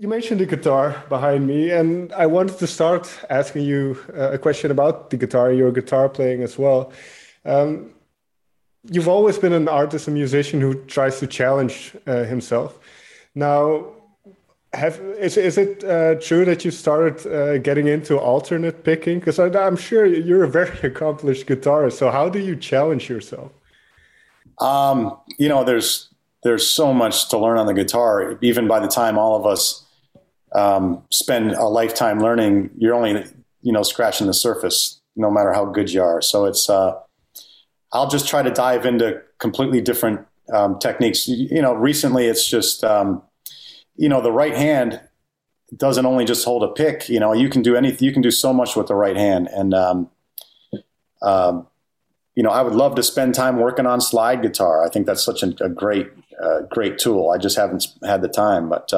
You mentioned the guitar behind me, and I wanted to start asking you a question about the guitar, your guitar playing as well. You've always been an artist, a musician who tries to challenge himself. Now, is it true that you started getting into alternate picking? Because I'm sure you're a very accomplished guitarist. So how do you challenge yourself? You know, there's so much to learn on the guitar. Even by the time all of us spend a lifetime learning, you're only, scratching the surface, no matter how good you are. So it's, I'll just try to dive into completely different techniques. Recently it's just, the right hand doesn't only just hold a pick, you can do anything. You can do so much with the right hand. And, I would love to spend time working on slide guitar. I think that's such a great tool. I just haven't had the time, but,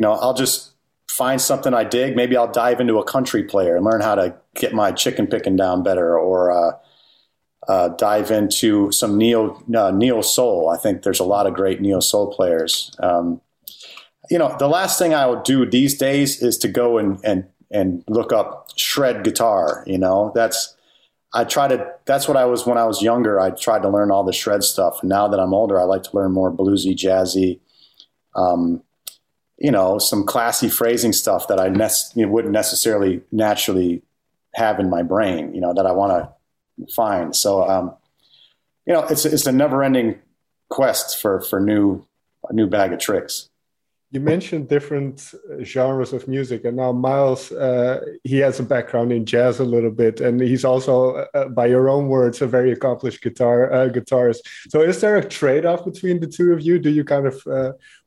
I'll just find something I dig. Maybe I'll dive into a country player and learn how to get my chicken picking down better, or, dive into some neo soul. I think there's a lot of great neo soul players. The last thing I would do these days is to go and look up shred guitar. That's what I was when I was younger. I tried to learn all the shred stuff. Now that I'm older, I like to learn more bluesy, jazzy, some classy phrasing stuff that I wouldn't necessarily naturally have in my brain, that I want to fine. So, it's a never ending quest for a new bag of tricks. You mentioned different genres of music, and now Miles, he has a background in jazz a little bit, and he's also, by your own words, a very accomplished guitarist. So is there a trade-off between the two of you? Do you kind of,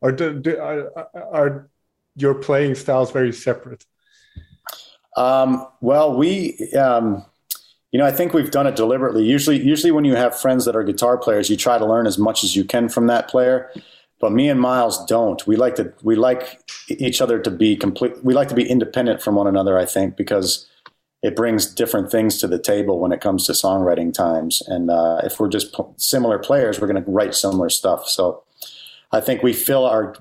are your playing styles very separate? I think we've done it deliberately. Usually when you have friends that are guitar players, you try to learn as much as you can from that player. But me and Miles don't. We like each other to be complete. We like to be independent from one another, I think, because it brings different things to the table when it comes to songwriting times. And if we're just similar players, we're going to write similar stuff. So I think we fill our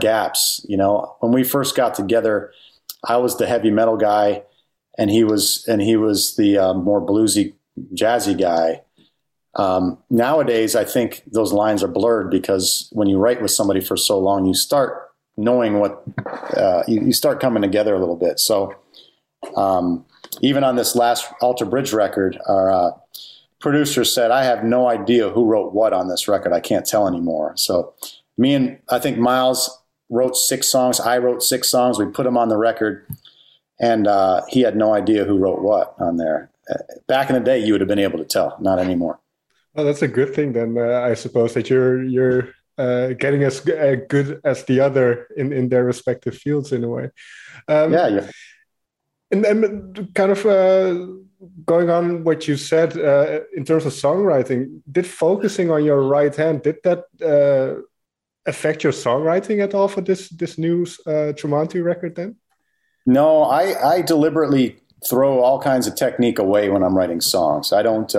gaps. When we first got together, I was the heavy metal guy, and he was the more bluesy, jazzy guy. Nowadays, I think those lines are blurred, because when you write with somebody for so long, you start knowing what you start coming together a little bit. So even on this last Alter Bridge record, our producer said, "I have no idea who wrote what on this record. I can't tell anymore." So I think Miles wrote 6 songs. I wrote 6 songs. We put them on the record. And he had no idea who wrote what on there. Back in the day, you would have been able to tell. Not anymore. Well, that's a good thing then, I suppose, that you're getting as good as the other in their respective fields in a way. Yeah. And then kind of going on what you said in terms of songwriting, did focusing on your right hand, did that affect your songwriting at all for this new Tremonti record then? No, I deliberately throw all kinds of technique away when I'm writing songs. I don't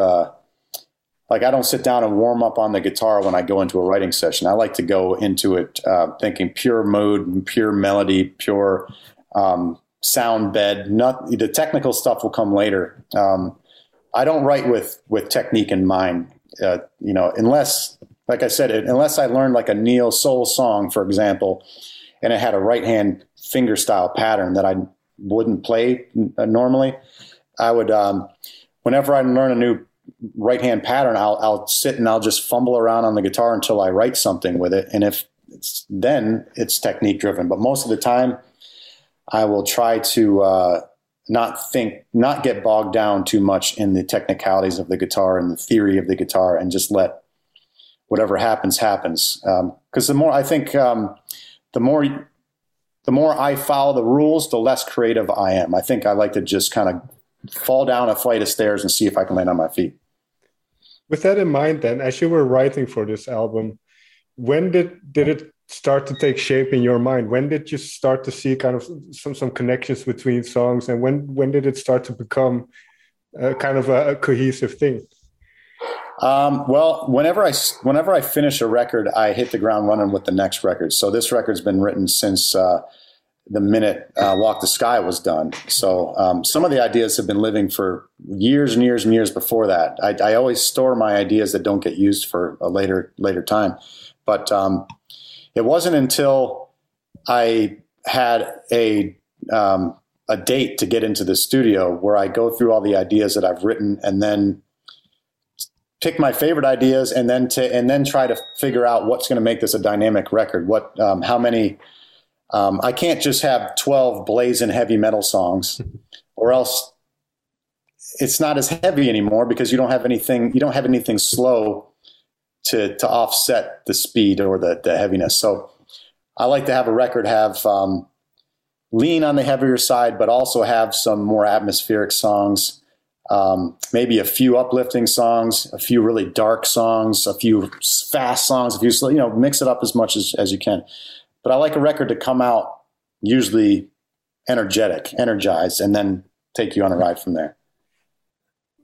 I don't sit down and warm up on the guitar when I go into a writing session. I like to go into it thinking pure mood, pure melody, pure sound bed. The technical stuff will come later. I don't write with technique in mind, unless, like I said, unless I learned like a neo soul song, for example, and it had a right hand finger style pattern that I wouldn't play normally. I would, whenever I learn a new right hand pattern, I'll sit and I'll just fumble around on the guitar until I write something with it. And then it's technique driven. But most of the time I will try to not get bogged down too much in the technicalities of the guitar and the theory of the guitar, and just let whatever happens. 'Cause the more I follow the rules, the less creative I am. I think I like to just kind of fall down a flight of stairs and see if I can land on my feet. With that in mind then, as you were writing for this album, when did it start to take shape in your mind? When did you start to see kind of some connections between songs? And when did it start to become a kind of a cohesive thing? Well, whenever I finish a record, I hit the ground running with the next record. So this record's been written since the minute Walk the Sky was done. So some of the ideas have been living for years and years and years before that. I always store my ideas that don't get used for a later time. But it wasn't until I had a date to get into the studio where I go through all the ideas that I've written and then pick my favorite ideas and then try to figure out what's going to make this a dynamic record. What, how many, I can't just have 12 blazing heavy metal songs or else it's not as heavy anymore because you don't have anything slow to offset the speed or the heaviness. So I like to have a record have, lean on the heavier side, but also have some more atmospheric songs, maybe a few uplifting songs, a few really dark songs, a few fast songs, a few slow, mix it up as much as you can. But I like a record to come out usually energized, and then take you on a ride from there.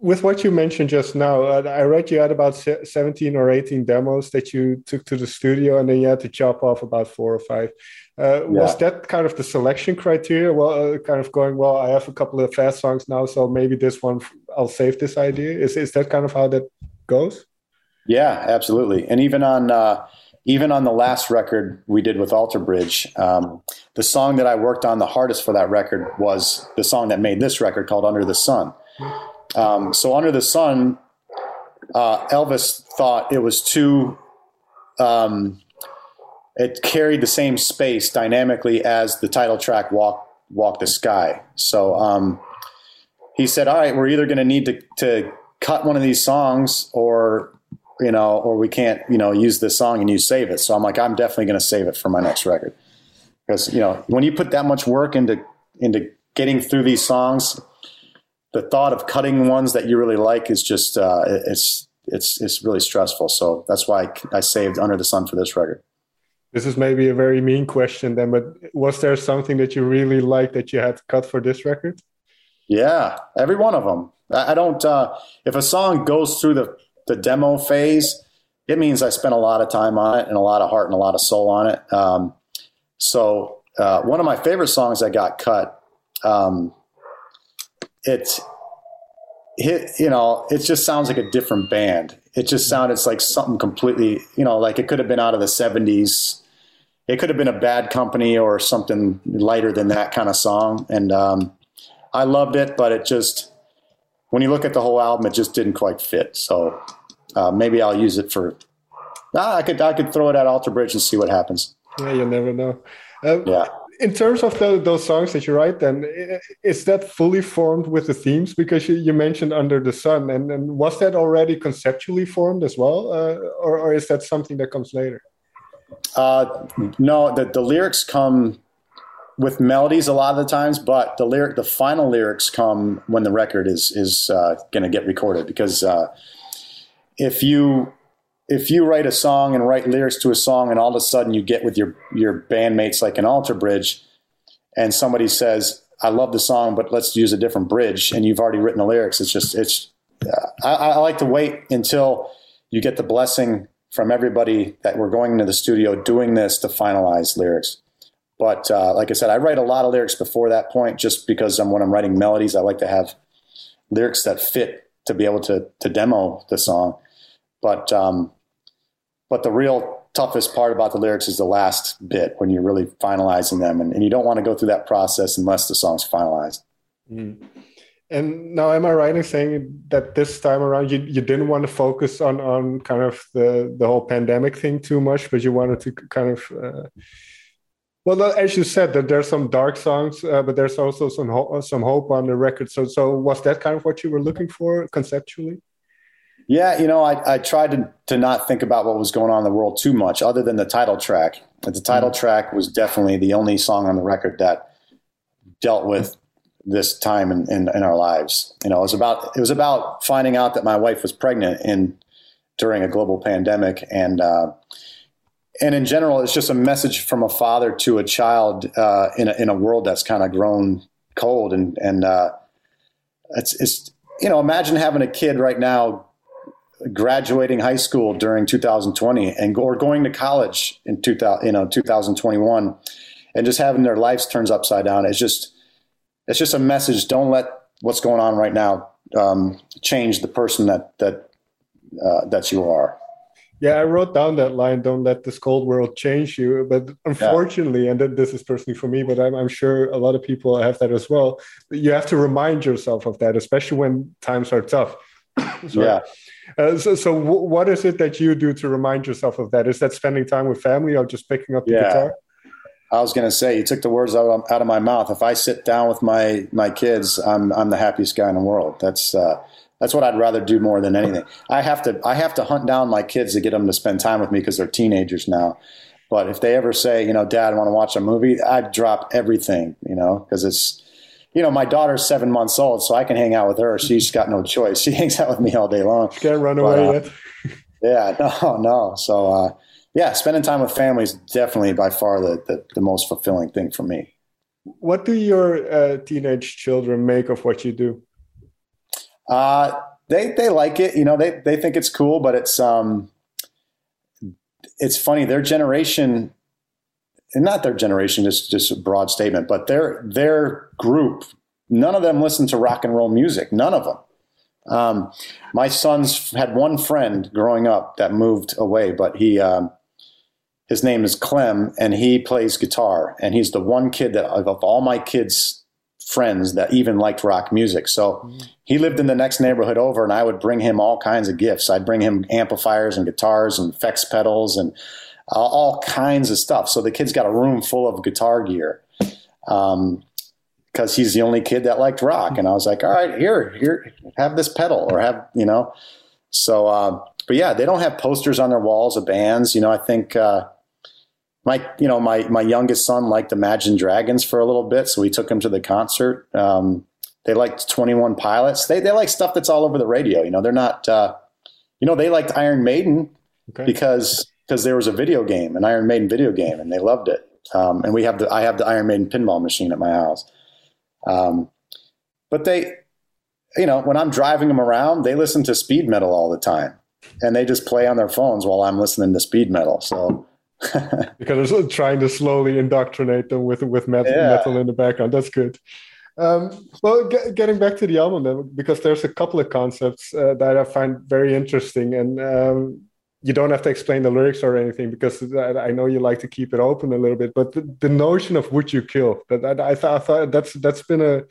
With what you mentioned just now, I read you had about 17 or 18 demos that you took to the studio, and then you had to chop off about 4 or 5. Was that kind of the selection criteria? Well, kind of going, well, I have a couple of fast songs now, so maybe this one, I'll save this idea. Is that kind of how that goes? Yeah, absolutely. And even on the last record we did with Alter Bridge, the song that I worked on the hardest for that record was the song that made this record called Under the Sun. So Under the Sun, Elvis thought it was too, it carried the same space dynamically as the title track, Walk the Sky. So he said, all right, we're either going to need to cut one of these songs or we can't, use this song and you save it. So I'm like, I'm definitely going to save it for my next record. Because, when you put that much work into getting through these songs, the thought of cutting ones that you really like is just, it's really stressful. So that's why I saved Under the Sun for this record. This is maybe a very mean question then, but was there something that you really liked that you had to cut for this record? Yeah, every one of them. I don't, if a song goes through the demo phase, it means I spent a lot of time on it and a lot of heart and a lot of soul on it. So one of my favorite songs that got cut, it just sounds like a different band. It just sounded like something completely, like it could have been out of the 70s. It could have been a Bad Company or something lighter than that kind of song. And I loved it, but it just, when you look at the whole album, it just didn't quite fit. So maybe I'll use it for, I could throw it at Alter Bridge and see what happens. Yeah, you'll never know. Yeah. In terms of those songs that you write, then is that fully formed with the themes? Because you mentioned Under the Sun, and was that already conceptually formed as well, or is that something that comes later? No, the lyrics come with melodies a lot of the times, but the final lyrics come when the record is going to get recorded. Because if you write a song and write lyrics to a song and all of a sudden you get with your bandmates like an Alter Bridge and somebody says, I love the song, but let's use a different bridge. And you've already written the lyrics. I like to wait until you get the blessing from everybody that we're going into the studio doing this to finalize lyrics. But like I said, I write a lot of lyrics before that point, just because when I'm writing melodies, I like to have lyrics that fit to be able to demo the song. But the real toughest part about the lyrics is the last bit when you're really finalizing them. And you don't want to go through that process unless the song's finalized. Mm. And now, am I right in saying that this time around, you didn't want to focus on kind of the whole pandemic thing too much, but you wanted to kind of... Well, as you said, that there's some dark songs, but there's also some hope on the record. So was that kind of what you were looking for conceptually? Yeah, I tried to not think about what was going on in the world too much, other than the title track. But the title track was definitely the only song on the record that dealt with this time in our lives. It was about finding out that my wife was pregnant during a global pandemic, and in general, it's just a message from a father to a child in a world that's kind of grown cold, and it's imagine having a kid right now graduating high school during 2020 and or going to college in 2021 and just having their lives turned upside down. It's just a message. Don't let what's going on right now change the person that you are. Yeah, I wrote down that line, don't let this cold world change you. But unfortunately, and this is personally for me, but I'm sure a lot of people have that as well. You have to remind yourself of that, especially when times are tough. Yeah. So what is it that you do to remind yourself of that? Is that spending time with family or just picking up the guitar? I was going to say, you took the words out of my mouth. If I sit down with my kids, I'm the happiest guy in the world. That's what I'd rather do more than anything. I have to hunt down my kids to get them to spend time with me because they're teenagers now. But if they ever say, Dad, I want to watch a movie, I'd drop everything, because it's, my daughter's 7 months old, so I can hang out with her. She's got no choice. She hangs out with me all day long. She can't run away yet. No. So, spending time with family is definitely by far the most fulfilling thing for me. What do your teenage children make of what you do? They like it, they think it's cool, but it's funny, their generation, and not their generation, just a broad statement, but their group, none of them listen to rock and roll music. None of them. My son's had one friend growing up that moved away, but he, his name is Clem and he plays guitar and he's the one kid that of all my kids friends that even liked rock music. So he lived in the next neighborhood over and I would bring him all kinds of gifts. I'd bring him amplifiers and guitars and effects pedals and all kinds of stuff. So the kid's got a room full of guitar gear because he's the only kid that liked rock. And I was like, all right, here, have this pedal or have, So, but yeah, they don't have posters on their walls of bands. I think my youngest son liked Imagine Dragons for a little bit, so we took him to the concert. They liked 21 Pilots. They like stuff that's all over the radio. They're not. They liked Iron Maiden because there was a video game, an Iron Maiden video game, and they loved it. And we have I have the Iron Maiden pinball machine at my house. But they, when I'm driving them around, they listen to speed metal all the time, and they just play on their phones while I'm listening to speed metal. So. Because I'm trying to slowly indoctrinate them with metal in the background. That's good. Getting back to the album then, because there's a couple of concepts that I find very interesting, and you don't have to explain the lyrics or anything because I know you like to keep it open a little bit. But the notion of "Would You Kill" that I thought that's been a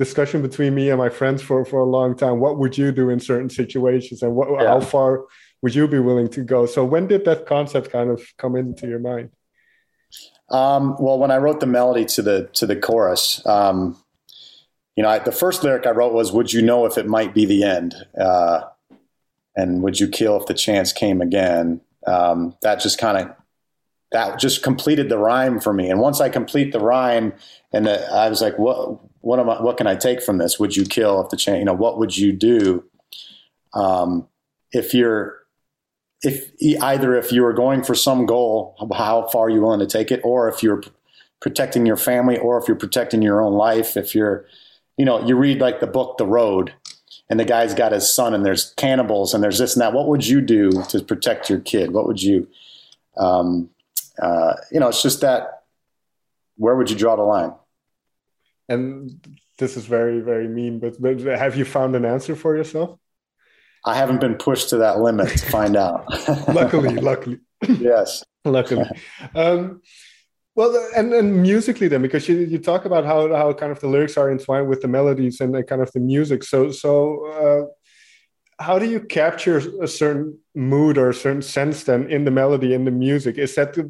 discussion between me and my friends for a long time. What would you do in certain situations, and how far would you be willing to go? So when did that concept kind of come into your mind? When I wrote the melody to the chorus, the first lyric I wrote was, would you know if it might be the end? And would you kill if the chance came again? That just completed the rhyme for me. And once I complete the rhyme and I was like, what can I take from this? Would you kill if the chance, what would you do? If you were going for some goal, how far are you willing to take it? Or if you're protecting your family, or if you're protecting your own life, if you're, you read like the book, The Road, and the guy's got his son and there's cannibals and there's this and that. What would you do to protect your kid? What would you, it's just that, where would you draw the line? And this is very, very mean, but have you found an answer for yourself? I haven't been pushed to that limit to find out. Luckily. Yes. Luckily. And musically then, because you talk about how kind of the lyrics are entwined with the melodies and the kind of the music. So how do you capture a certain mood or a certain sense then in the melody, in the music?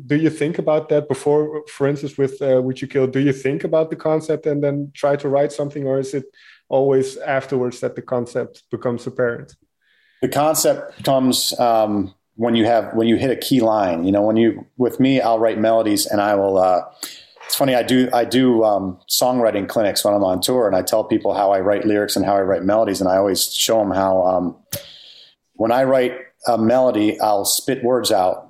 Do you think about that before, for instance, with Would You Kill? Do you think about the concept and then try to write something, or is it always afterwards that the concept becomes apparent? The concept comes when you hit a key line. With me, I'll write melodies, and I will. It's funny. I do songwriting clinics when I'm on tour, and I tell people how I write lyrics and how I write melodies, and I always show them how when I write a melody, I'll spit words out,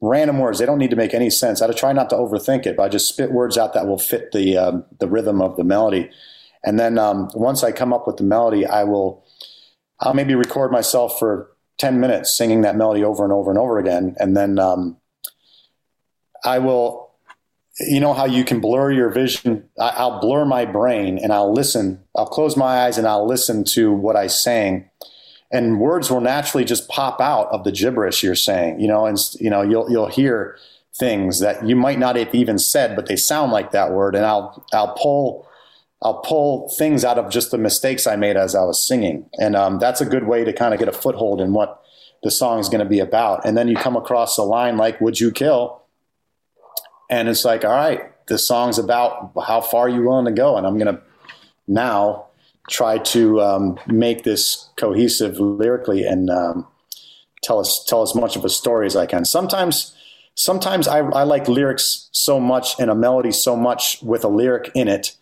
random words. They don't need to make any sense. I try not to overthink it, but I just spit words out that will fit the rhythm of the melody, and then once I come up with the melody, I will. I'll maybe record myself for 10 minutes singing that melody over and over and over again. And then I will, you know how you can blur your vision. I'll blur my brain and I'll listen. I'll close my eyes and I'll listen to what I sang. And words will naturally just pop out of the gibberish you're saying, you know, and you know, you'll hear things that you might not have even said, but they sound like that word. And I'll pull things out of just the mistakes I made as I was singing. And that's a good way to kind of get a foothold in what the song is going to be about. And then you come across a line like, "Would you kill?" And it's like, all right, this song's about how far you're willing to go. And I'm going to now try to make this cohesive lyrically and tell as much of a story as I can. Sometimes I like lyrics so much and a melody so much with a lyric in it.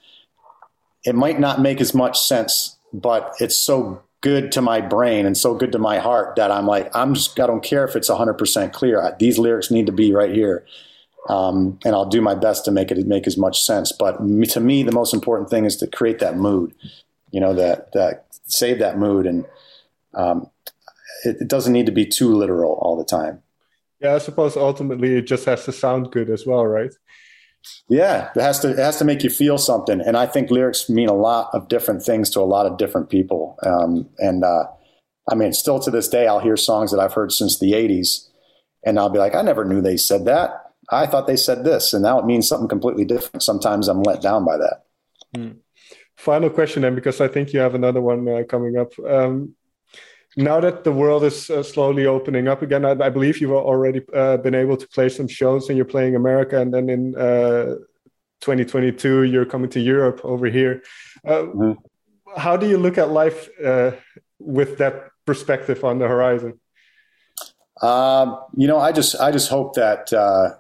It might not make as much sense, but it's so good to my brain and so good to my heart that I'm like, I don't care if it's 100% clear. These lyrics need to be right here. And I'll do my best to make it make as much sense. But to me, the most important thing is to create that mood, you know, that save that mood. And it doesn't need to be too literal all the time. Yeah, I suppose ultimately it just has to sound good as well, right? Yeah, it has to make you feel something. And I think lyrics mean a lot of different things to a lot of different people. I mean, still to this day, I'll hear songs that I've heard since the 80s and I'll be like, I never knew they said that. I thought they said this, and now it means something completely different. Sometimes I'm let down by that. Final question then, because I think you have another one coming up. Now that the world is slowly opening up again, I believe you've already been able to play some shows and you're playing America. And then in 2022, you're coming to Europe over here. How do you look at life with that perspective on the horizon? You know, I just hope that,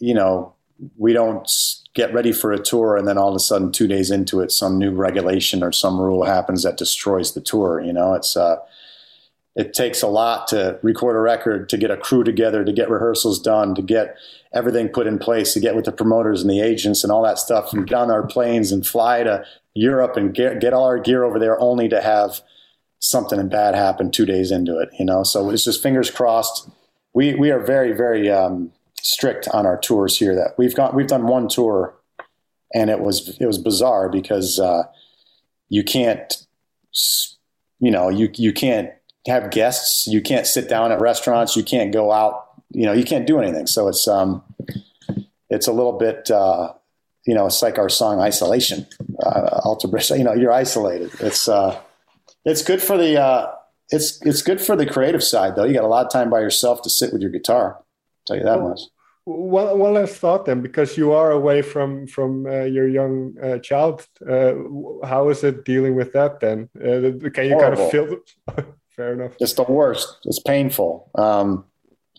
you know, we don't get ready for a tour and then all of a sudden 2 days into it, some new regulation or some rule happens that destroys the tour. You know, it takes a lot to record a record, to get a crew together, to get rehearsals done, to get everything put in place, to get with the promoters and the agents and all that stuff, and get on our planes and fly to Europe and get all our gear over there, only to have something bad happen 2 days into it, you know? So it's just fingers crossed. We are very, very strict on our tours here. That we've done one tour and it was bizarre because you can't have guests, you can't sit down at restaurants, you can't go out, you know, you can't do anything. So it's a little bit, you know, it's like our song Isolation, Alter Bridge, you know, you're isolated. It's good for the creative side though. You got a lot of time by yourself to sit with your guitar. I'll tell you that much. One last thought then, because you are away from your young child. How is it dealing with that then? Can you horrible. Kind of feel Fair enough. It's the worst. It's painful.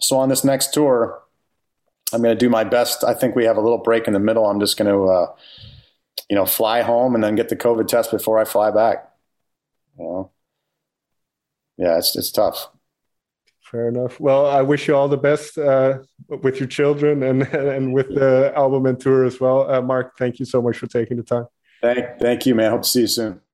So on this next tour, I'm going to do my best. I think we have a little break in the middle. I'm just going to, you know, fly home and then get the COVID test before I fly back. You know? Yeah, it's tough. Fair enough. Well, I wish you all the best with your children and with the album and tour as well. Mark, thank you so much for taking the time. Thank you, man. Hope to see you soon.